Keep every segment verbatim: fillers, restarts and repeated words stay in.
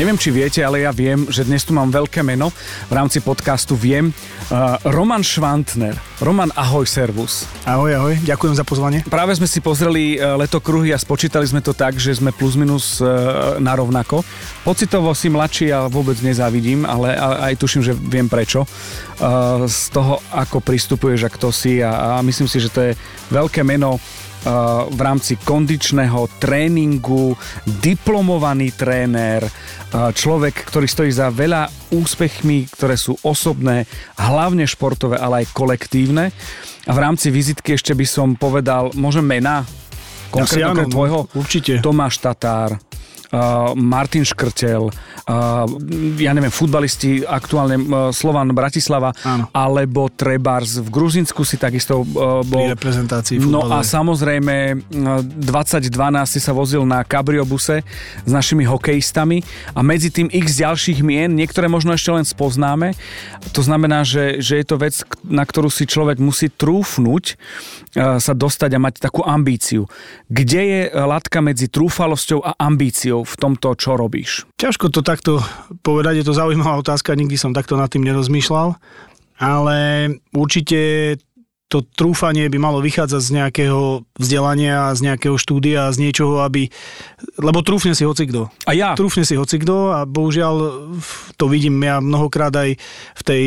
Neviem, či viete, ale ja viem, že dnes tu mám veľké meno. V rámci podcastu Viem. Uh, Roman Švantner. Roman, ahoj, servus. Ahoj, ahoj. Ďakujem za pozvanie. Práve sme si pozreli letokruhy a spočítali sme to tak, že sme plus minus uh, na rovnako. Pocitovo si mladší a ja vôbec nezávidím, ale aj tuším, že viem prečo. Uh, z toho, ako pristupuješ a kto si a, a myslím si, že to je veľké meno v rámci kondičného tréningu, diplomovaný tréner, človek, ktorý stojí za veľa úspechmi, ktoré sú osobné, hlavne športové, ale aj kolektívne. A v rámci vizitky ešte by som povedal, môžem mená, konkrétne tvojho, určite. Tomáš Tatar, Uh, Martin Škrtel, uh, ja neviem, futbalisti aktuálne uh, Slovan Bratislava, áno. Alebo Trebars. V Gruzinsku si takisto uh, bol. Pri reprezentácii futbalovej. No a samozrejme uh, dvadsaťdvanásť si sa vozil na kabriobuse s našimi hokejistami a medzi tým x ďalších mien, niektoré možno ešte len spoznáme. To znamená, že, že je to vec, na ktorú si človek musí trúfnuť, uh, sa dostať a mať takú ambíciu. Kde je latka medzi trúfalosťou a ambíciou v tomto, čo robíš? Ťažko to takto povedať, je to zaujímavá otázka, nikdy som takto nad tým nerozmýšľal, ale určite to trúfanie by malo vychádzať z nejakého vzdelania, z nejakého štúdia, z niečoho, aby... Lebo trúfne si hocikdo. A ja? Trúfne si hocikdo a bohužiaľ to vidím ja mnohokrát aj v, tej,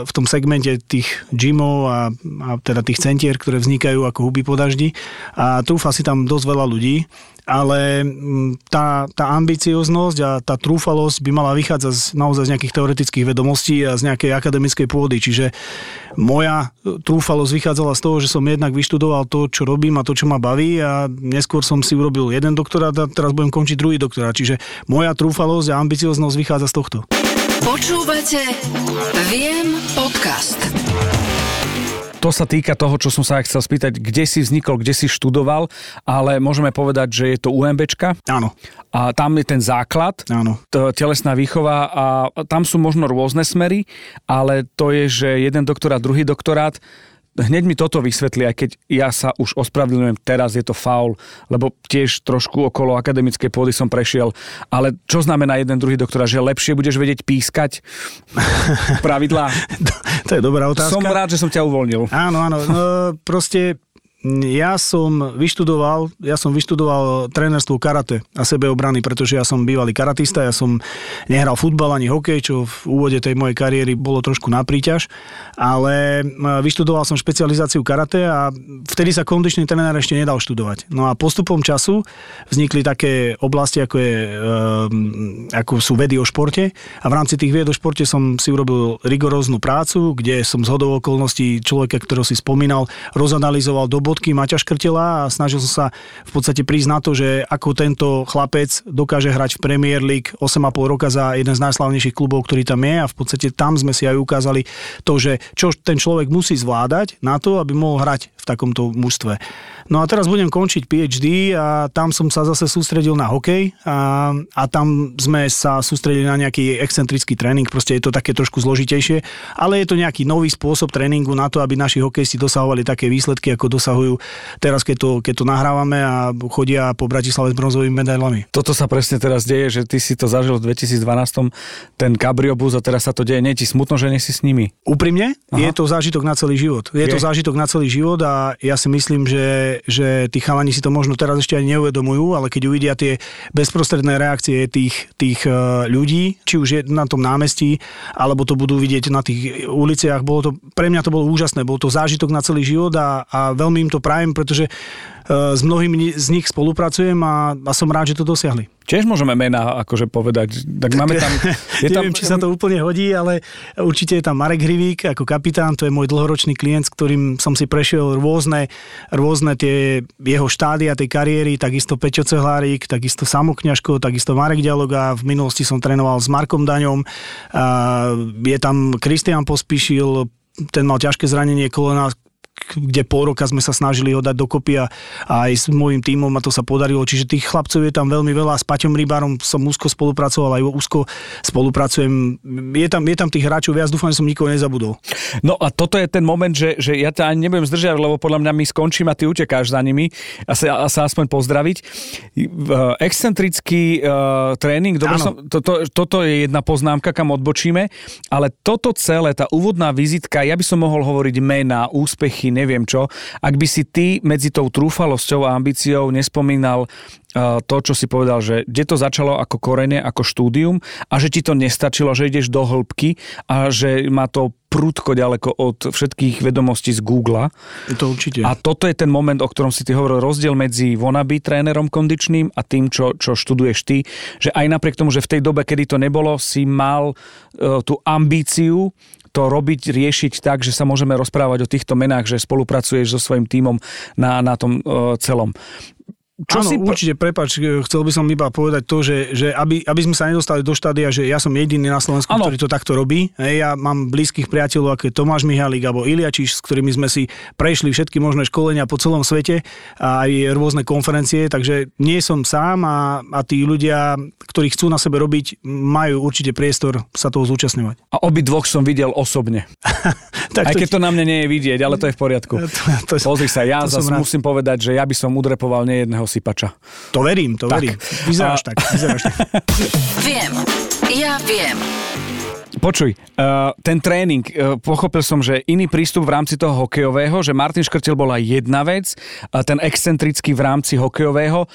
v tom segmente tých gymov a, a teda tých centier, ktoré vznikajú ako huby po daždi a trúfa si tam dosť veľa ľudí. Ale tá, tá ambicioznosť a tá trúfalosť by mala vychádzať z, naozaj z nejakých teoretických vedomostí a z nejakej akademickej pôdy. Čiže moja trúfalosť vychádzala z toho, že som jednak vyštudoval to, čo robím a to, čo ma baví a neskôr som si urobil jeden doktorát a teraz budem končiť druhý doktorát. Čiže moja trúfalosť a ambicioznosť vychádza z tohto. Počúvate Viem podcast. To sa týka toho, čo som sa aj chcel spýtať, kde si vznikol, kde si študoval, ale môžeme povedať, že je to UMBčka. Áno. A tam je ten základ, áno. T- telesná výchova a tam sú možno rôzne smery, ale to je, že jeden doktorát, druhý doktorát. Hneď mi toto vysvetlí, aj keď ja sa už ospravedlňujem, teraz je to faul, lebo tiež trošku okolo akademickej pôdy som prešiel, ale čo znamená jeden druhý doktora, že lepšie budeš vedieť pískať pravidlá? To je dobrá otázka. Som rád, že som ťa uvoľnil. Áno, áno, no, proste ja som vyštudoval, ja som vyštudoval trénerstvo karate a sebeobrany, pretože ja som bývalý karatista, ja som nehral futbal ani hokej, čo v úvode tej mojej kariéry bolo trošku na príťaž, ale vyštudoval som špecializáciu karate a vtedy sa kondičný tréner ešte nedal študovať. No a postupom času vznikli také oblasti, ako, je, ako sú vedy o športe a v rámci tých vied o športe som si urobil rigoróznu prácu, kde som z hodou okolností človeka, ktorého si spomínal, rozanalyzoval do bodky Maťa Škrtela a snažil som sa v podstate prísť na to, že ako tento chlapec dokáže hrať v Premier League osem a pol roka za jeden z najslavnejších klubov, ktorý tam je a v podstate tam sme si aj ukázali to, že čo ten človek musí zvládať na to, aby mohol hrať v takomto mužstve. No a teraz budem končiť PhD a tam som sa zase sústredil na hokej a, a tam sme sa sústredili na nejaký excentrický tréning, proste je to také trošku zložitejšie, ale je to nejaký nový spôsob tréningu na to, aby naši hokejisti dosahovali také výsledky, ako dosahovali teraz, keď to, keď to nahrávame a chodia po Bratislave s bronzovými medailami. Toto sa presne teraz deje, že ty si to zažil v dvetisícdvanásť, ten kabriobus a teraz sa to deje. Nie ti smutno, že nie si s nimi? Úprimne? Aha. Je to zážitok na celý život. Je, je to zážitok na celý život a ja si myslím, že, že tí chalani si to možno teraz ešte ani neuvedomujú, ale keď uvidia tie bezprostredné reakcie tých, tých ľudí, či už je na tom námestí, alebo to budú vidieť na tých uliciach, bolo to, pre mňa to bolo úžasné, bol to zážitok na celý život a, a veľmi im to prajem, pretože s mnohými z nich spolupracujem a, a som rád, že to dosiahli. Tiež môžeme mená akože povedať. Tak máme tam, je neviem, tam... či sa to úplne hodí, ale určite je tam Marek Hrivík ako kapitán, to je môj dlhoročný klient, s ktorým som si prešiel rôzne, rôzne tie jeho štádia tej kariéry, takisto Peťo Cehlárik, takisto Samokňažko, takisto Marek Ďaloga, v minulosti som trénoval s Markom Daňom, a je tam Kristian Pospíšil, ten mal ťažké zranenie kolena, kde pol roka sme sa snažili ho dať dokopy a, a aj s môjim tímom a to sa podarilo. Čiže tých chlapcov je tam veľmi veľa. S Paťom Rybárom som úzko spolupracoval, aj úzko spolupracujem. Je tam, je tam tých hráčov viac, dúfam, že som nikoho nezabudol. No a toto je ten moment, že, že ja ťa ani nebudem zdržiať, lebo podľa mňa my skončím a ty utekáš za nimi a sa, a sa aspoň pozdraviť. Excentrický uh, tréning, dobre som, to, to, toto je jedna poznámka, kam odbočíme, ale toto celé, tá úvodná vizitka, ja by som mohol hovoriť mená, úspechy, neviem čo, ak by si ty medzi tou trúfalosťou a ambíciou nespomínal to, čo si povedal, že kde to začalo ako korene, ako štúdium a že ti to nestačilo, že ideš do hĺbky a že má to prudko ďaleko od všetkých vedomostí z Google. To určite. A toto je ten moment, o ktorom si ty hovoril, rozdiel medzi wannabe trénerom kondičným a tým, čo, čo študuješ ty. Že aj napriek tomu, že v tej dobe, kedy to nebolo, si mal uh, tú ambíciu to robiť, riešiť tak, že sa môžeme rozprávať o týchto menách, že spolupracuješ so svojím tímom na, na tom uh, celom. Čo Áno, si... určite, prepáč, chcel by som iba povedať to, že, že aby, aby sme sa nedostali do štádia, že ja som jediný na Slovensku, Áno. ktorý to takto robí. Ja mám blízkych priateľov, ako je Tomáš Mihalík alebo Ilja Číš, s ktorými sme si prešli všetky možné školenia po celom svete a aj rôzne konferencie, takže nie som sám a, a tí ľudia, ktorí chcú na sebe robiť, majú určite priestor sa toho zúčastňovať. A obi dvoch som videl osobne. tak aj to... keď to na mne nie je vidieť, ale to je v poriadku. To, to som... Pozri sa, ja zase musím povedať, že ja by som udrepoval nejedného sypača. To verím, to tak. verím. Vyzeráš A... tak, vyzeráš tak. Viem, ja viem. Počuj, ten tréning, pochopil som, že iný prístup v rámci toho hokejového, že Martin Škrtel bola jedna vec, ten excentrický v rámci hokejového.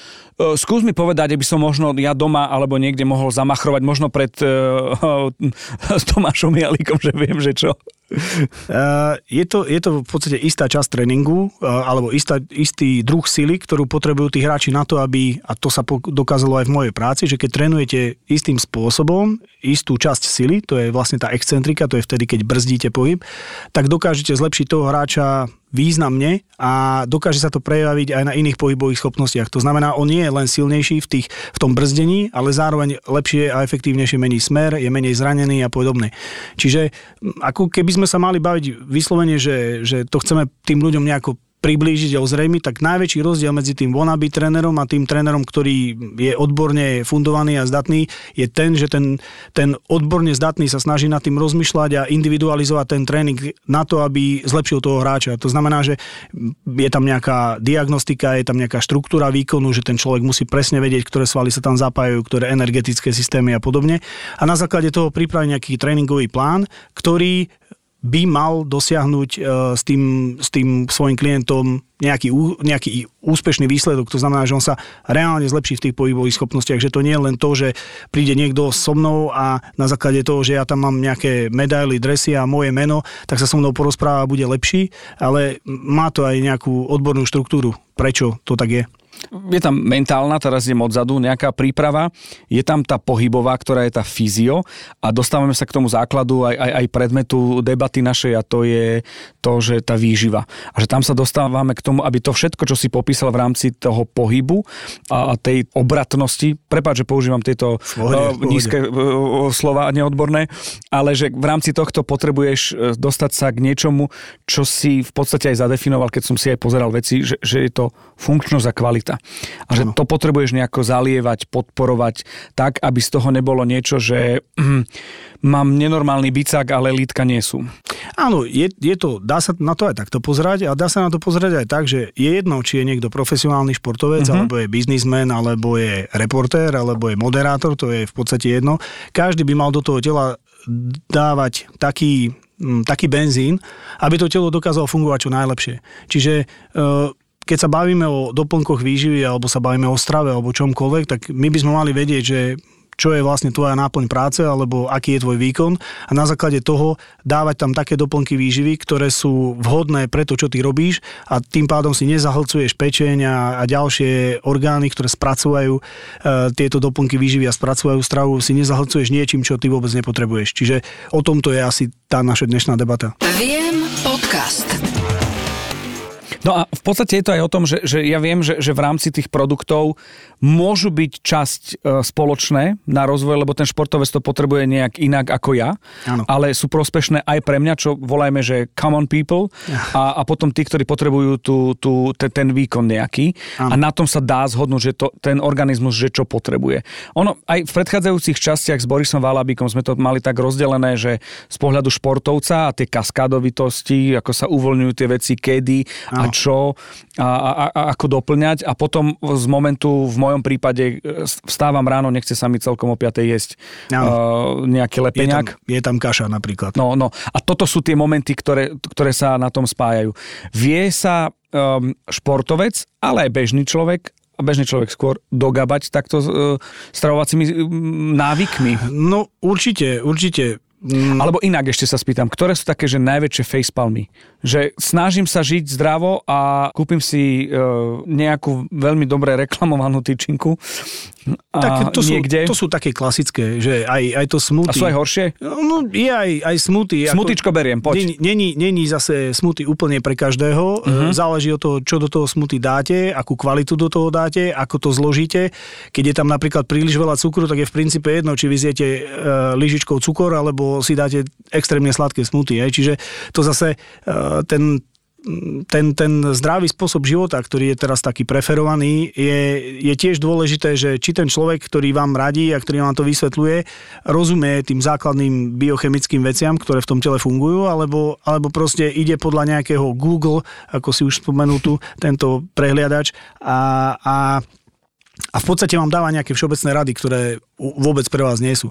Skús mi povedať, aby som možno ja doma alebo niekde mohol zamachrovať, možno pred uh, Tomášom Jalíkom, že viem, že čo. Uh, je, to, je to v podstate istá časť tréningu, uh, alebo istá, istý druh sily, ktorú potrebujú tí hráči na to, aby, a to sa dokázalo aj v mojej práci, že keď trénujete istým spôsobom, istú časť sily, to je vlastne tá excentrika, to je vtedy, keď brzdíte pohyb, tak dokážete zlepšiť toho hráča významne a dokáže sa to prejaviť aj na iných pohybových schopnostiach. To znamená, on nie je len silnejší v, tých, v tom brzdení, ale zároveň lepšie a efektívnejšie mení smer, je menej zranený a podobne. Čiže ako keby sme sa mali baviť vyslovene, že, že to chceme tým ľuďom nejako priblížiť a ozrejmiť, tak najväčší rozdiel medzi tým wannabe trénerom a tým trénerom, ktorý je odborne fundovaný a zdatný, je ten, že ten, ten odborne zdatný sa snaží nad tým rozmýšľať a individualizovať ten tréning na to, aby zlepšil toho hráča. To znamená, že je tam nejaká diagnostika, je tam nejaká štruktúra výkonu, že ten človek musí presne vedieť, ktoré svaly sa tam zapájajú, ktoré energetické systémy a podobne. A na základe toho pripraví nejaký tréningový plán, ktorý by mal dosiahnuť e, s, tým, s tým svojim klientom nejaký, ú, nejaký úspešný výsledok. To znamená, že on sa reálne zlepší v tých pohybových schopnostiach. Že to nie je len to, že príde niekto so mnou a na základe toho, že ja tam mám nejaké medaily, dresy a moje meno, tak sa so mnou porozpráva a bude lepší, ale má to aj nejakú odbornú štruktúru. Prečo to tak je? Je tam mentálna, teraz idem odzadu, nejaká príprava, je tam tá pohybová, ktorá je tá fyzio a dostávame sa k tomu základu aj, aj, aj predmetu debaty našej a to je to, že tá výživa. A že tam sa dostávame k tomu, aby to všetko, čo si popísal v rámci toho pohybu a tej obratnosti, prepáč, že používam tieto pohode, nízke pohode. slova neodborné, ale že v rámci tohto potrebuješ dostať sa k niečomu, čo si v podstate aj zadefinoval, keď som si aj pozeral veci, že, že je to funkčnosť a kvalita. A že to potrebuješ nejako zalievať, podporovať tak, aby z toho nebolo niečo, že hm, mám nenormálny bicák, ale lítka nie sú. Áno, je, je to, dá sa na to aj takto pozerať a dá sa na to pozerať aj tak, že je jedno, či je niekto profesionálny športovec, uh-huh. alebo je biznismen, alebo je reportér, alebo je moderátor, to je v podstate jedno. Každý by mal do toho tela dávať taký, taký benzín, aby to telo dokázalo fungovať čo najlepšie. Čiže uh, keď sa bavíme o doplnkoch výživy alebo sa bavíme o strave alebo čomkoľvek, tak my by sme mali vedieť, že čo je vlastne tvoja náplň práce alebo aký je tvoj výkon a na základe toho dávať tam také doplnky výživy, ktoré sú vhodné pre to, čo ty robíš a tým pádom si nezahlcuješ pečeň a, a ďalšie orgány, ktoré spracovajú e, tieto doplnky výživy a spracovajú stravu, si nezahlcuješ niečím, čo ty vôbec nepotrebuješ. Čiže o tomto je asi tá naša dnešná debata. Viem podcast. No a v podstate je to aj o tom, že, že ja viem, že, že v rámci tých produktov môžu byť časť spoločné na rozvoj, lebo ten športovec to potrebuje nejak inak ako ja, ano. Ale sú prospešné aj pre mňa, čo volajme, že common people a, a potom tí, ktorí potrebujú tú, tú, ten, ten výkon nejaký ano. A na tom sa dá zhodnúť, že to, ten organizmus, že čo potrebuje. Ono aj v predchádzajúcich častiach s Borisom Valabíkom sme to mali tak rozdelené, že z pohľadu športovca a tie kaskádovitosti, ako sa uvoľňujú tie veci, kedy a čo a, a, a ako doplňať a potom z momentu v mojom prípade vstávam ráno, nechce sa mi celkom o piatej jesť uh, nejaký lepeňák. Je tam, je tam kaša napríklad. No, no. A toto sú tie momenty, ktoré, ktoré sa na tom spájajú. Vie sa um, športovec, ale aj bežný človek a bežný človek skôr dogabať takto uh, stravovacími návykmi. No určite, určite. Mm. Alebo inak ešte sa spýtam, ktoré sú také, že najväčšie facepalmy? Že snažím sa žiť zdravo a kúpim si e, nejakú veľmi dobre reklamovanú tyčinku a tak to niekde. Sú, to sú také klasické, že aj, aj to smoothie. A sú aj horšie? No, je aj, aj smoothie. Smoothiečko ako, beriem, poď. Není, není zase smoothie úplne pre každého. Mm-hmm. Záleží od toho, čo do toho smoothie dáte, akú kvalitu do toho dáte, ako to zložíte. Keď je tam napríklad príliš veľa cukru, tak je v princípe jedno, či vyziete e, lyžičkou cukor, alebo si dáte extrémne sladké smuty. Hej. Čiže to zase ten, ten, ten zdravý spôsob života, ktorý je teraz taký preferovaný, je, je tiež dôležité, že či ten človek, ktorý vám radí a ktorý vám to vysvetľuje, rozumie tým základným biochemickým veciam, ktoré v tom tele fungujú, alebo, alebo proste ide podľa nejakého Google, ako si už spomenul tu, tento prehliadač a, a A v podstate vám dáva nejaké všeobecné rady, ktoré vôbec pre vás nie sú.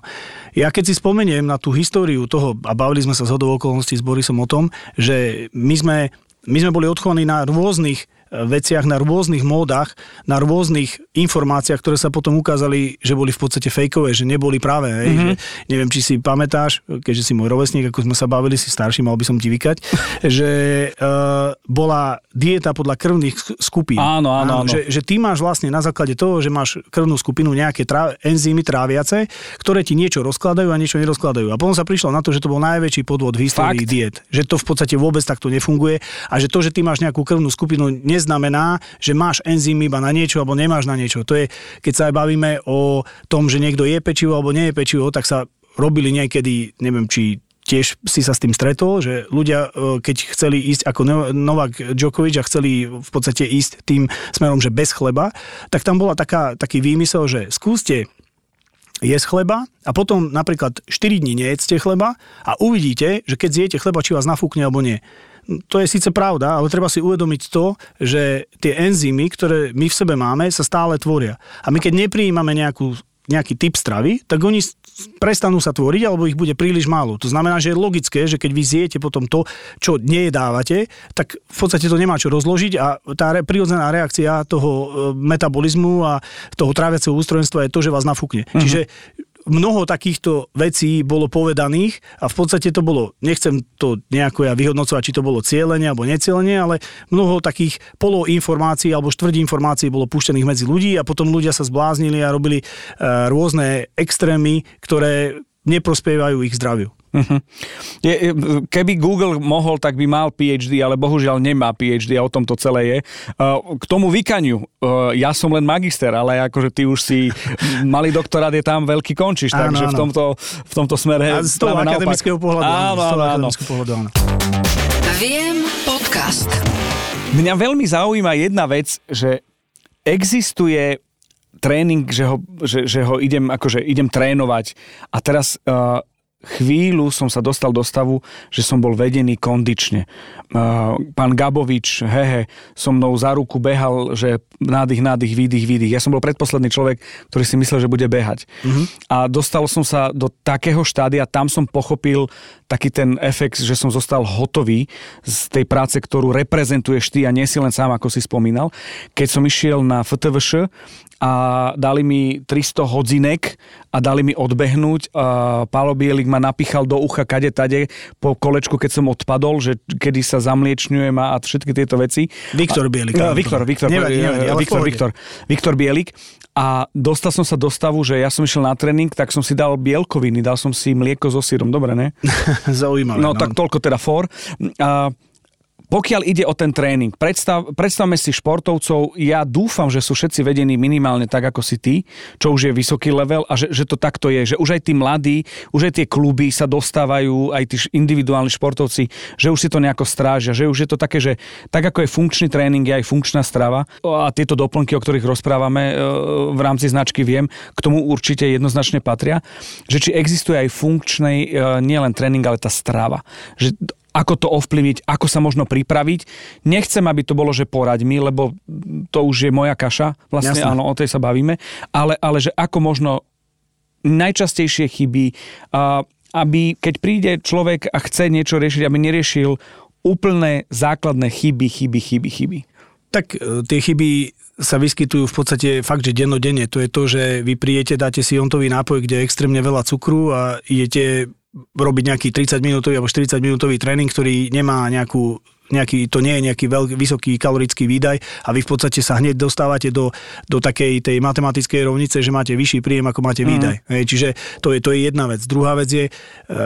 Ja keď si spomeniem na tú históriu toho, a bavili sme sa zhodou okolností s Borisom o tom, že my sme, my sme boli odchovaní na rôznych veciach, na rôznych módach, na rôznych informáciách, ktoré sa potom ukázali, že boli v podstate fejkové, že neboli práve. Hej, mm-hmm. že, neviem, či si pamätáš, keďže si môj rovesník, ako sme sa bavili, si starší, mal by som ti vykať, že uh, bola dieta podľa krvných skupín. Áno, áno, áno. Že, že ty máš vlastne na základe toho, že máš krvnú skupinu nejaké trá, enzymy tráviace, ktoré ti niečo rozkladajú a niečo nerozkladajú. A potom sa prišlo na to, že to bol najväčší podvod v histórii diet. Že to v podstate vôbec takto nefunguje a že to, že ty máš nejakú krvnú skupinu, neznamená, že máš enzym iba na niečo alebo nemáš na niečo. To je, keď sa aj bavíme o tom, že niekto je pečivo alebo nie je pečivo, tak sa robili niekedy, neviem, či tiež si sa s tým stretol, že ľudia, keď chceli ísť ako Novak Djokovic a chceli v podstate ísť tým smerom, že bez chleba, tak tam bola taká, taký výmysel, že skúste jesť chleba a potom napríklad štyri dni nejedzte chleba a uvidíte, že keď zjete chleba, či vás nafúkne alebo nie. To je síce pravda, ale treba si uvedomiť to, že tie enzymy, ktoré my v sebe máme, sa stále tvoria. A my keď neprijímame nejakú, nejaký typ stravy, tak oni prestanú sa tvoriť, alebo ich bude príliš málo. To znamená, že je logické, že keď vy zjete potom to, čo nejedávate, tak v podstate to nemá čo rozložiť a tá re, prirodzená reakcia toho metabolizmu a toho tráviaceho ústrojenstva je to, že vás nafúkne. Mhm. Čiže mnoho takýchto vecí bolo povedaných a v podstate to bolo, nechcem to nejako ja vyhodnocovať, či to bolo cieľenie alebo necielenie, ale mnoho takých poloinformácií alebo štvrdí informácií bolo puštených medzi ľudí a potom ľudia sa zbláznili a robili uh, rôzne extrémy, ktoré neprospievajú ich zdraviu. Uh-huh. Je, keby Google mohol, tak by mal PhD, ale bohužiaľ nemá PhD a o tom to celé je. Uh, k tomu vykaniu, uh, ja som len magister, ale akože ty už si malý doktorát je tam veľký končíš, áno, takže áno. V, tomto, v tomto smere... A z toho akademického pohľadu. Áno, áno, áno. Viem podcast. Mňa veľmi zaujíma jedna vec, že existuje tréning, že ho, že, že ho idem, akože idem trénovať a teraz... Uh, chvíľu som sa dostal do stavu, že som bol vedený kondične. Pán Gabovič, hehe, so mnou za ruku behal, že nádych, nádych, výdych, výdych. Ja som bol predposledný človek, ktorý si myslel, že bude behať. Mm-hmm. A dostal som sa do takého štádia, tam som pochopil taký ten efekt, že som zostal hotový z tej práce, ktorú reprezentuješ ty a nie si len sám, ako si spomínal. Keď som išiel na F T V Š a dali mi tristo hodzinek a dali mi odbehnúť. Pálo Bielik ma napichal do ucha kade tade po kolečku, keď som odpadol, že kedy sa zamliečňujem a všetky tieto veci. Viktor Bielik. A, Viktor, Viktor, nevadí, nevadí, Viktor, Viktor, Viktor Bielik. A dostal som sa do stavu, že ja som išiel na tréning, tak som si dal bielkoviny, dal som si mlieko so syrom. Dobre, ne? Zaujímavé. No, no tak toľko teda for. A Pokiaľ ide o ten tréning, predstav, predstavme si športovcov, ja dúfam, že sú všetci vedení minimálne tak, ako si ty, čo už je vysoký level a že, že to takto je, že už aj tí mladí, už aj tie kluby sa dostávajú, aj tí individuálni športovci, že už si to nejako strážia, že už je to také, že tak ako je funkčný tréning, je aj funkčná strava a tieto doplnky, o ktorých rozprávame v rámci značky Viem, k tomu určite jednoznačne patria, že či existuje aj funkčný, nielen tréning, ale tá strava, že ako to ovplyvniť, ako sa možno pripraviť. Nechcem, aby to bolo, že poraď mi, lebo to už je moja kaša, vlastne Jasne. Áno, o tej sa bavíme, ale, ale že ako možno najčastejšie chyby, aby keď príde človek a chce niečo riešiť, aby neriešil úplne základné chyby, chyby, chyby, chyby. Tak tie chyby sa vyskytujú v podstate fakt, že dennodenne. To je to, že vy prídete, dáte si jontový nápoj, kde je extrémne veľa cukru a idete robiť nejaký tridsaťminútový alebo štyridsaťminútový tréning, ktorý nemá nejakú, nejaký, to nie je nejaký veľký, vysoký kalorický výdaj a vy v podstate sa hneď dostávate do, do takej tej matematickej rovnice, že máte vyšší príjem, ako máte výdaj. Mm. Hej, čiže to je, to je jedna vec. Druhá vec je,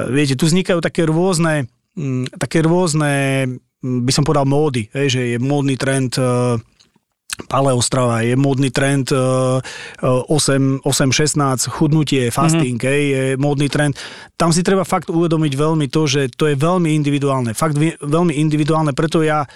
viete, tu vznikajú také rôzne, také rôzne, by som povedal, módy, hej, že je módny trend paleostrava, je módny trend osem šestnásť, chudnutie, fasting, mm-hmm. hej, je módny trend. Tam si treba fakt uvedomiť veľmi to, že to je veľmi individuálne. Fakt veľmi individuálne, preto ja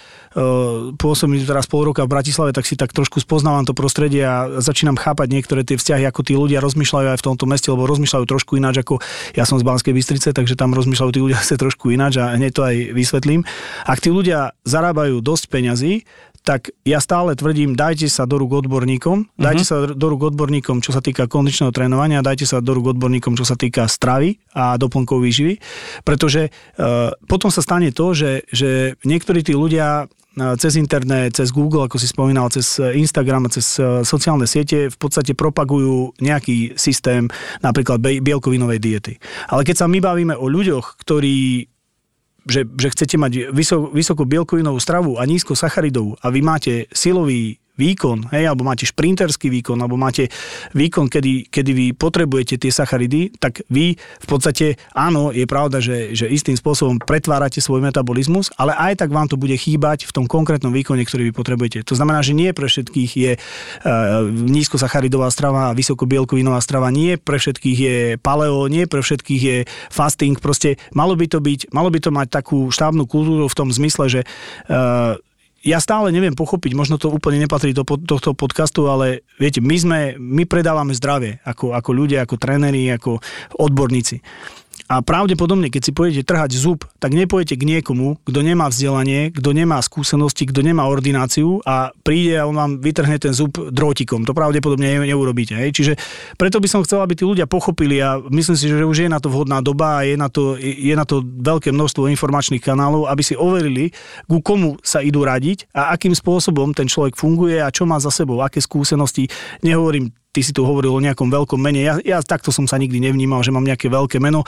pôsobím teraz pol roka v Bratislave, tak si tak trošku spoznávam to prostredie a začínam chápať niektoré tie vzťahy, ako tí ľudia rozmýšľajú aj v tomto meste, lebo rozmýšľajú trošku ináč, ako ja som z Banskej Bystrice, takže tam rozmýšľajú tí ľudia sa trošku ináč a hneď to aj vysvetlím. Ak tí ľudia zarábajú dosť peňazí, tak ja stále tvrdím, dajte sa do rúk odborníkom, uh-huh. dajte sa do rúk odborníkom, čo sa týka kondičného trénovania, dajte sa do rúk odborníkom, čo sa týka stravy a doplnkov výživy, pretože uh, potom sa stane to, že, že niektorí tí ľudia cez internet, cez Google, ako si spomínal, cez Instagram a cez sociálne siete v podstate propagujú nejaký systém, napríklad bielkovinovej diety. Ale keď sa my bavíme o ľuďoch, ktorí Že, že chcete mať vysok, vysokú bielkovinovú stravu a nízko sacharidovú a vy máte silový výkon, hej, alebo máte šprinterský výkon, alebo máte výkon, kedy, kedy vy potrebujete tie sacharidy, tak vy v podstate, áno, je pravda, že, že istým spôsobom pretvárate svoj metabolizmus, ale aj tak vám to bude chýbať v tom konkrétnom výkone, ktorý vy potrebujete. To znamená, že nie pre všetkých je uh, nízkosacharidová strava a vysokobielkovinová strava, nie pre všetkých je paleo, nie pre všetkých je fasting, proste malo by to byť, malo by to mať takú štábnu kultúru v tom zmysle, že uh, ja stále neviem pochopiť, možno to úplne nepatrí do tohto podcastu, ale viete, my sme, my predávame zdravie ako, ako ľudia, ako tréneri, ako odborníci. A pravdepodobne, keď si pôjdete trhať zub, tak nepôjdete k niekomu, kto nemá vzdelanie, kto nemá skúsenosti, kto nemá ordináciu a príde a on vám vytrhne ten zub drôtikom. To pravdepodobne neurobíte. Hej? Čiže preto by som chcel, aby tí ľudia pochopili a myslím si, že už je na to vhodná doba a je na to, je na to veľké množstvo informačných kanálov, aby si overili, ku komu sa idú radiť a akým spôsobom ten človek funguje a čo má za sebou, aké skúsenosti. Nehovorím, ty si tu hovoril o nejakom veľkom mene. Ja, ja takto som sa nikdy nevnímal, že mám nejaké veľké meno.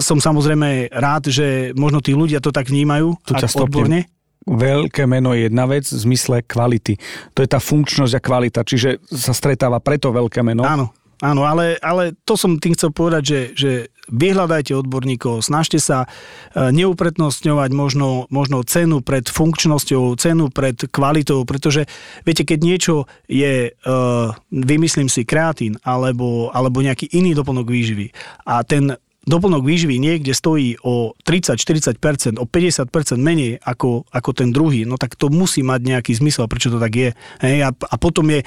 Som samozrejme rád, že možno tí ľudia to tak vnímajú. Tu ťa stopnem. Veľké meno je jedna vec v zmysle kvality. To je tá funkčnosť a kvalita, čiže sa stretáva preto veľké meno. Áno, áno, ale, ale to som tým chcel povedať, že, že vyhľadajte odborníkov, snažte sa neuprednostňovať možno, možno cenu pred funkčnosťou, cenu pred kvalitou, pretože viete, keď niečo je, vymyslím si, kreatín alebo, alebo nejaký iný doplnok výživy a ten doplnok výživy niekde stojí o tridsať štyridsať percent, o päťdesiat percent menej ako, ako ten druhý, no tak to musí mať nejaký zmysel, prečo to tak je. Hej? A, a potom je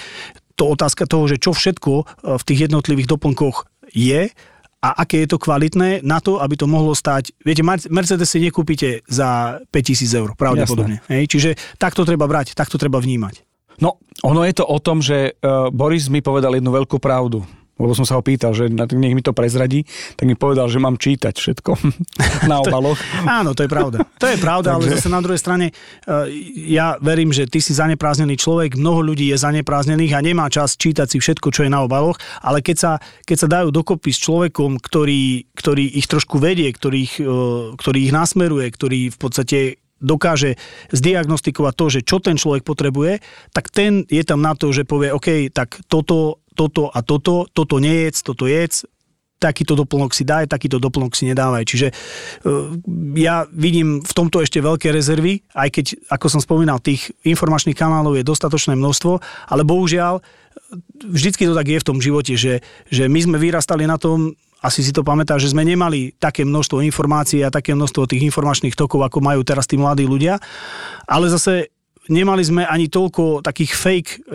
to otázka toho, že čo všetko v tých jednotlivých doplnkoch je a aké je to kvalitné na to, aby to mohlo stáť. Viete, Mercedes si nekúpite za päťtisíc eur, pravdepodobne. Hej, čiže takto treba brať, takto treba vnímať. No, ono je to o tom, že Boris mi povedal jednu veľkú pravdu, lebo som sa ho pýtal, že nech mi to prezradí, tak mi povedal, že mám čítať všetko na obaloch. Áno, to je pravda. To je pravda, takže ale zase na druhej strane ja verím, že ty si zanepráznený človek, mnoho ľudí je zanepráznených a nemá čas čítať si všetko, čo je na obaloch, ale keď sa, keď sa dajú dokopy s človekom, ktorý, ktorý ich trošku vedie, ktorý ich, ktorý ich nasmeruje, ktorý v podstate dokáže zdiagnostikovať to, že čo ten človek potrebuje, tak ten je tam na to, že povie, OK, tak toto toto a toto, toto nejedz, toto jedz, takýto doplnok si daj, takýto doplnok si nedávaj. Čiže ja vidím v tomto ešte veľké rezervy, aj keď, ako som spomínal, tých informačných kanálov je dostatočné množstvo, ale bohužiaľ, vždycky to tak je v tom živote, že, že my sme vyrastali na tom, asi si to pamätá, že sme nemali také množstvo informácií a také množstvo tých informačných tokov, ako majú teraz tí mladí ľudia, ale zase nemali sme ani toľko takých fake,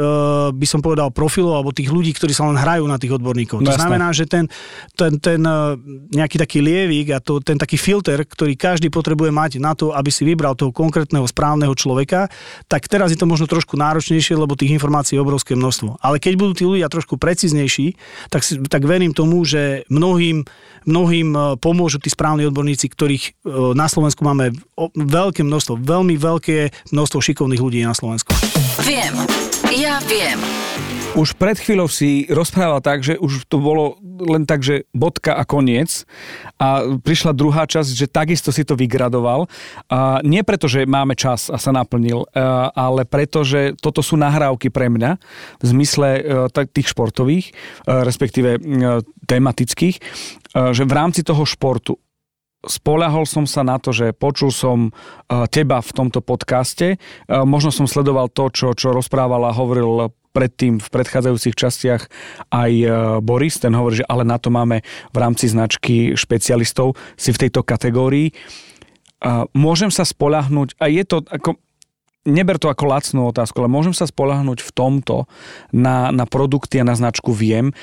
by som povedal, profilov alebo tých ľudí, ktorí sa len hrajú na tých odborníkov. Jasne. To znamená, že ten, ten, ten nejaký taký lievik a to, ten taký filter, ktorý každý potrebuje mať na to, aby si vybral toho konkrétneho správneho človeka, tak teraz je to možno trošku náročnejšie, lebo tých informácií je obrovské množstvo. Ale keď budú tí ľudia trošku precíznejší, tak, tak verím tomu, že mnohým, mnohým pomôžu tí správni odborníci, ktorých na Slovensku máme veľké množstvo, veľmi veľké množstvo šikovných ľudí na Slovensku. Viem, ja viem. Už pred chvíľou si rozprával tak, že už to bolo len tak, že bodka a koniec. A prišla druhá časť, že takisto si to vygradoval. A nie preto, že máme čas a sa naplnil, ale preto, že toto sú nahrávky pre mňa v zmysle tých športových, respektíve tematických, že v rámci toho športu spoľahol som sa na to, že počul som teba v tomto podcaste. Možno som sledoval to, čo, čo rozprával a hovoril predtým v predchádzajúcich častiach aj Boris. Ten hovorí, že ale na to máme v rámci značky špecialistov. Si v tejto kategórii. Môžem sa spoľahnúť, a je to ako... Neber to ako lacnú otázku, ale môžem sa spoľahnúť v tomto na, na produkty a na značku Viem.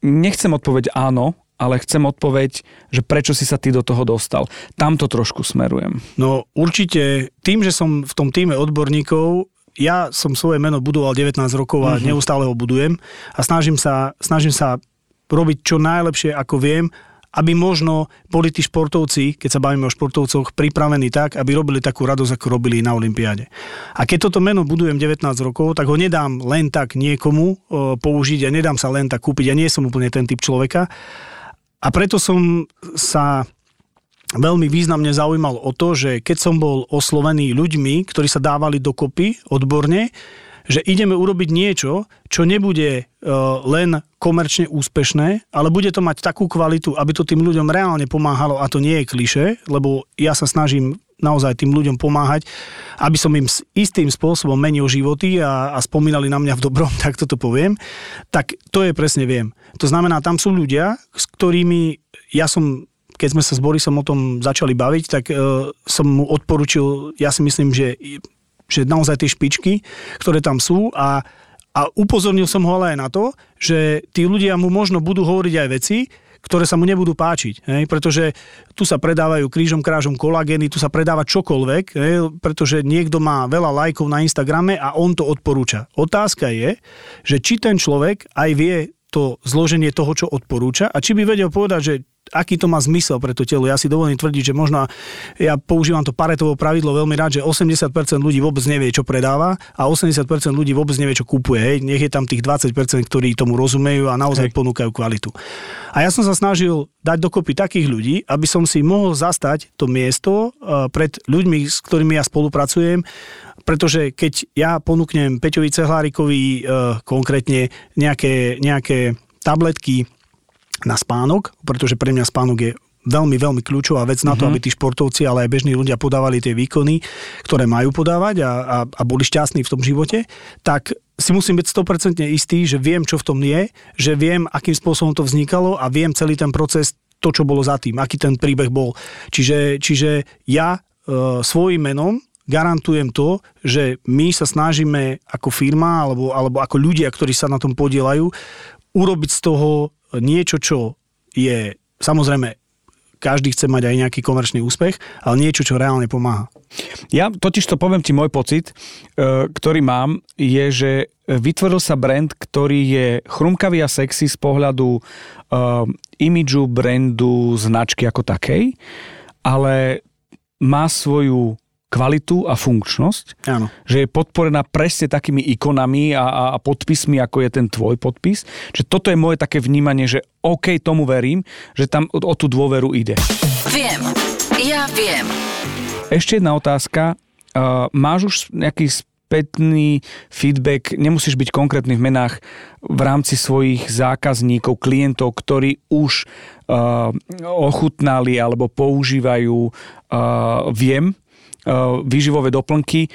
Nechcem odpovedať áno, ale chcem odpoveď, že prečo si sa ty do toho dostal. Tamto trošku smerujem. No určite tým, že som v tom týme odborníkov, ja som svoje meno budoval devätnásť rokov a mm-hmm. neustále ho budujem a snažím sa, snažím sa robiť čo najlepšie, ako viem, aby možno boli tí športovci, keď sa bavíme o športovcoch, pripravení tak, aby robili takú radosť, ako robili na olympiáde. A keď toto meno budujem devätnásť rokov, tak ho nedám len tak niekomu použiť a nedám sa len tak kúpiť. Ja nie som úplne ten typ človeka. A preto som sa veľmi významne zaujímal o to, že keď som bol oslovený ľuďmi, ktorí sa dávali dokopy odborne, že ideme urobiť niečo, čo nebude len komerčne úspešné, ale bude to mať takú kvalitu, aby to tým ľuďom reálne pomáhalo, a to nie je klišé, lebo ja sa snažím naozaj tým ľuďom pomáhať, aby som im istým spôsobom menil životy a, a spomínali na mňa v dobrom, tak toto poviem, tak to je presne Viem. To znamená, tam sú ľudia, s ktorými ja som, keď sme sa s Borisom o tom začali baviť, tak e, som mu odporučil, ja si myslím, že, že naozaj tie špičky, ktoré tam sú, a, a upozornil som ho ale aj na to, že tí ľudia mu možno budú hovoriť aj veci, ktoré sa mu nebudú páčiť, hej? Pretože tu sa predávajú krížom krážom kolagény, tu sa predáva čokoľvek, hej? Pretože niekto má veľa lajkov na Instagrame a on to odporúča. Otázka je, že či ten človek aj vie to zloženie toho, čo odporúča, a či by vedel povedať, že aký to má zmysel pre to telo. Ja si dovolím tvrdiť, že možno, ja používam to Paretovo pravidlo veľmi rád, že osemdesiat percent ľudí vôbec nevie, čo predáva, a osemdesiat percent ľudí vôbec nevie, čo kupuje. Hej. Nech je tam tých dvadsať percent, ktorí tomu rozumejú a naozaj Hej. ponúkajú kvalitu. A ja som sa snažil dať dokopy takých ľudí, aby som si mohol zastať to miesto pred ľuďmi, s ktorými ja spolupracujem, pretože keď ja ponúknem Peťovi Cehlárikovi e, konkrétne nejaké, nejaké tabletky na spánok, pretože pre mňa spánok je veľmi, veľmi kľúčová vec na to, mm-hmm. aby tí športovci, ale aj bežní ľudia podávali tie výkony, ktoré majú podávať a, a, a boli šťastní v tom živote, tak si musím byť sto percent istý, že viem, čo v tom je, že viem, akým spôsobom to vznikalo, a viem celý ten proces, to, čo bolo za tým, aký ten príbeh bol. Čiže, čiže ja e, svojím menom garantujem to, že my sa snažíme ako firma alebo, alebo ako ľudia, ktorí sa na tom podielajú, urobiť z toho niečo, čo je, samozrejme, každý chce mať aj nejaký komerčný úspech, ale niečo, čo reálne pomáha. Ja totiž to poviem ti, môj pocit, ktorý mám, je, že vytvoril sa brand, ktorý je chrumkavý a sexy z pohľadu um, imidžu, brandu, značky ako takej, ale má svoju kvalitu a funkčnosť, áno. Že je podporená presne takými ikonami a, a, a podpismi, ako je ten tvoj podpis. Čiže toto je moje také vnímanie, že OK, tomu verím, že tam o, o tú dôveru ide. Viem, ja viem. Ešte jedna otázka. Uh, máš už nejaký spätný feedback, nemusíš byť konkrétny v menách v rámci svojich zákazníkov, klientov, ktorí už uh, ochutnali alebo používajú uh, vé jé é em, uh, výživové doplnky,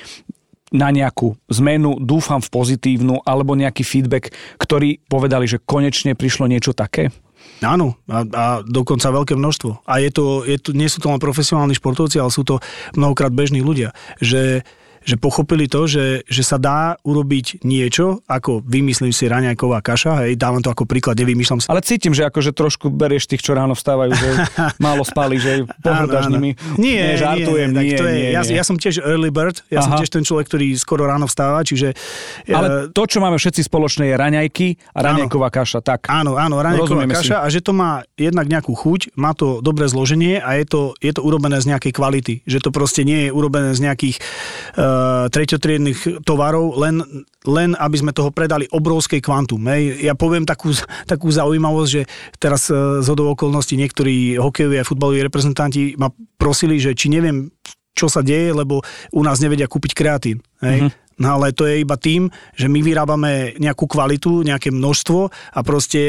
na nejakú zmenu, dúfam v pozitívnu, alebo nejaký feedback, ktorý povedali, že konečne prišlo niečo také? Áno, a, a dokonca veľké množstvo. A je to, je to, nie sú to len profesionálni športovci, ale sú to mnohokrát bežní ľudia, že, že pochopili to, že, že sa dá urobiť niečo, ako vymyslím si raňajková kaša, hej, dávam to ako príklad, nevymýšľam si. Ale cítim, že akože trošku berieš tých, čo ráno vstávajú, že málo spali, že pohrdáš nimi. Nie, nie, žartujem, nie, nie, to je, nie, ja, nie. Ja som tiež early bird, ja Aha. som tiež ten človek, ktorý skoro ráno vstáva, čiže... Ale to, čo máme všetci spoločné, je raňajky a raňajková kaša, tak. Áno, áno, raňajková kaša si. A že to má jednak nejakú chuť, má to dobré zloženie a je to, je to urobené z nejakej kvality, že to proste nie je urobené z nejakých uh, treťotriednych tovarov, len, len aby sme toho predali obrovské kvantum. Hej. Ja poviem takú, takú zaujímavosť, že teraz z hodou okolností niektorí hokejoví a futbaloví reprezentanti ma prosili, že či neviem, čo sa deje, lebo u nás nevedia kúpiť kreatín. Hej. Mm-hmm. No ale to je iba tým, že my vyrábame nejakú kvalitu, nejaké množstvo a proste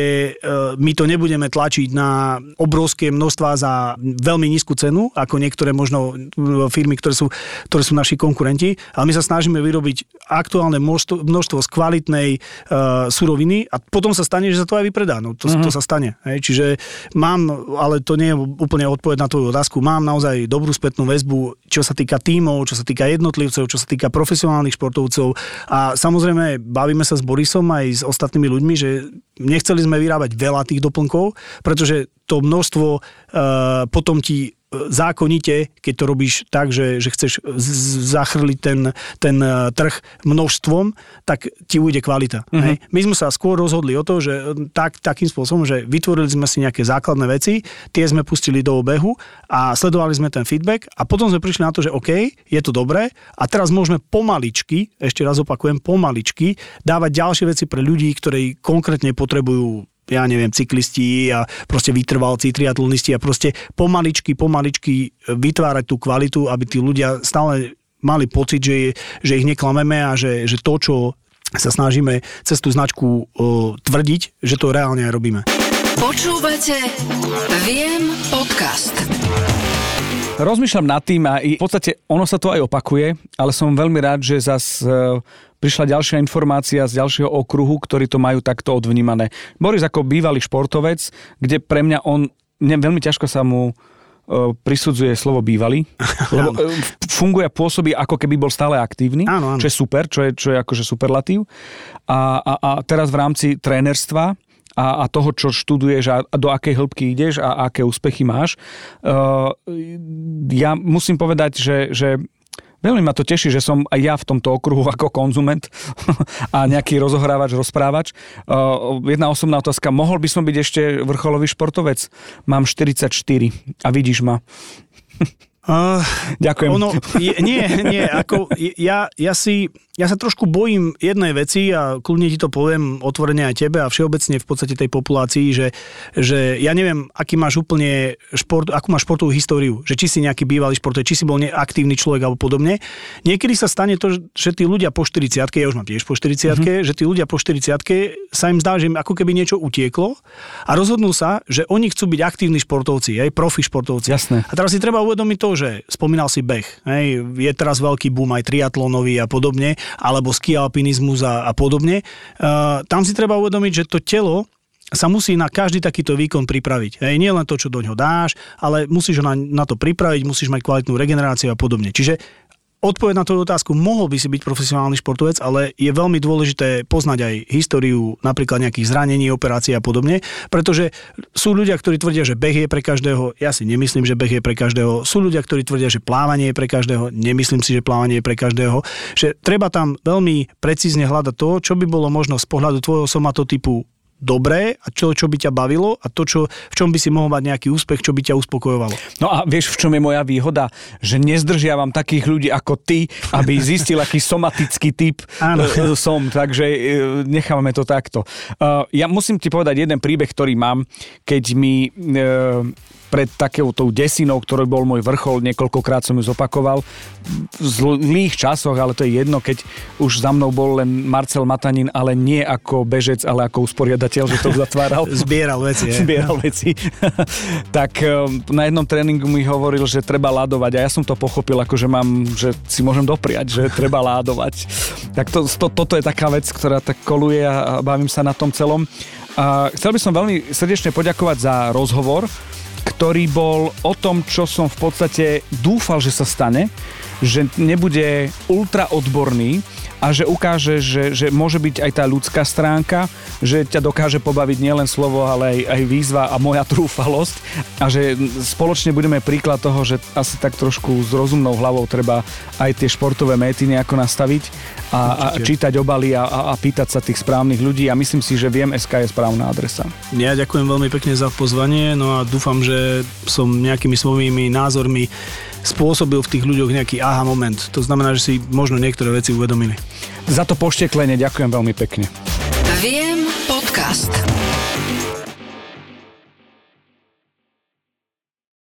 my to nebudeme tlačiť na obrovské množstva za veľmi nízku cenu, ako niektoré možno firmy, ktoré sú, ktoré sú naši konkurenti, ale my sa snažíme vyrobiť aktuálne množstvo z kvalitnej uh, suroviny a potom sa stane, že sa to aj vypredá. No to, uh-huh. to sa stane. Hej? Čiže mám, ale to nie je úplne odpoveď na tvoju otázku, mám naozaj dobrú spätnú väzbu, čo sa týka tímov, čo sa týka jednotlivcov, čo sa týka profesionálnych športov, a samozrejme bavíme sa s Borisom aj s ostatnými ľuďmi, že nechceli sme vyrábať veľa tých doplnkov, pretože to množstvo e, potom ti zákonite, keď to robíš tak, že, že chceš z- zachrliť ten, ten trh množstvom, tak ti ujde kvalita. Mm-hmm. Hej? My sme sa skôr rozhodli o to, že tak, takým spôsobom, že vytvorili sme si nejaké základné veci, tie sme pustili do obehu a sledovali sme ten feedback a potom sme prišli na to, že OK, je to dobré a teraz môžeme pomaličky, ešte raz opakujem, pomaličky dávať ďalšie veci pre ľudí, ktorí konkrétne potrebujú, ja neviem, cyklisti a proste vytrvalci, triatlonisti a proste pomaličky, pomaličky vytvárať tú kvalitu, aby tí ľudia stále mali pocit, že, že ich neklameme a že, že to, čo sa snažíme cez tú značku o, tvrdiť, že to reálne aj robíme. Počúvate vé jé é em Podcast. Rozmýšľam nad tým a v podstate ono sa to aj opakuje, ale som veľmi rád, že zase prišla ďalšia informácia z ďalšieho okruhu, ktorí to majú takto odvnímané. Boris ako bývalý športovec, kde pre mňa on, ne, veľmi ťažko sa mu prisudzuje slovo bývalý, lebo funguje a pôsobí, ako keby bol stále aktívny, áno, áno. Čo je super, čo je, čo je akože superlatív. A, a, a teraz v rámci trénerstva a toho, čo študuješ a do akej hĺbky ideš a aké úspechy máš. Ja musím povedať, že, že veľmi ma to teší, že som aj ja v tomto okruhu ako konzument a nejaký rozohrávač, rozprávač. Jedna osobná otázka. Mohol by som byť ešte vrcholový športovec? Mám štyridsaťštyri a vidíš ma. Uh, Ďakujem. Ono, je, nie, nie, ako ja, ja, si, ja sa trošku bojím jednej veci a kľudne ti to poviem otvorene aj tebe a všeobecne v podstate tej populácii, že, že ja neviem, aký máš úplne šport, akú máš športovú históriu, že či si nejaký bývalý športovec, či si bol neaktívny človek alebo podobne. Niekedy sa stane to, že tí ľudia po štyridsiatke, ja už mám tiež po štyridsiatke, mm-hmm. že tí ľudia po štyridsiatke sa im zdá, že im ako keby niečo utieklo a rozhodnú sa, že oni chcú byť aktívni športovci, aj profi športovci. Jasné. A teraz si treba uvedomiť to, že spomínal si beh, hej, je teraz veľký boom aj triatlonový a podobne, alebo ski alpinizmus a, a podobne. E, tam si treba uvedomiť, že to telo sa musí na každý takýto výkon pripraviť. Hej, nie len to, čo do ňoho dáš, ale musíš ho na, na to pripraviť, musíš mať kvalitnú regeneráciu a podobne. Čiže odpoveď na tú otázku, mohol by si byť profesionálny športovec, ale je veľmi dôležité poznať aj históriu napríklad nejakých zranení, operácií a podobne, pretože sú ľudia, ktorí tvrdia, že beh je pre každého, ja si nemyslím, že beh je pre každého, sú ľudia, ktorí tvrdia, že plávanie je pre každého, nemyslím si, že plávanie je pre každého, že treba tam veľmi precízne hľadať to, čo by bolo možno z pohľadu tvojho somatotypu dobré a čo, čo by ťa bavilo a to, čo, v čom by si mohol mať nejaký úspech, čo by ťa uspokojovalo. No a vieš, v čom je moja výhoda? Že nezdržiavam takých ľudí ako ty, aby zistil, aký somatický typ som. Takže nechávame to takto. Ja musím ti povedať jeden príbeh, ktorý mám, keď mi pred takoutou desinou, ktorý bol môj vrchol, niekoľkokrát som ju zopakoval v zlých časoch, ale to je jedno, keď už za mnou bol len Marcel Matanín, ale nie ako bežec, ale ako usporiadateľ, že to zatváral. Zbieral veci. Zbieral veci. Tak na jednom tréningu mi hovoril, že treba ládovať a ja som to pochopil, akože mám, že si môžem dopriať, že treba ládovať. Tak to, to, toto je taká vec, ktorá tak koluje a bavím sa na tom celom. A chcel by som veľmi srdečne poďakovať za rozhovor, ktorý bol o tom, čo som v podstate dúfal, že sa stane, že nebude ultraodborný a že ukáže, že, že môže byť aj tá ľudská stránka, že ťa dokáže pobaviť nielen slovo, ale aj, aj výzva a moja trúfalosť a že spoločne budeme príklad toho, že asi tak trošku s rozumnou hlavou treba aj tie športové méty nejako nastaviť a, a čítať obaly a, a, a pýtať sa tých správnych ľudí a myslím si, že vé jé em bodka es ká je správna adresa. Ja ďakujem veľmi pekne za pozvanie, no a dúfam, že som nejakými svojimi názormi spôsobil v tých ľuďoch nejaký aha moment. To znamená, že si možno niektoré veci uvedomili. Za to pošteklenie ďakujem veľmi pekne. vé jé em Podcast.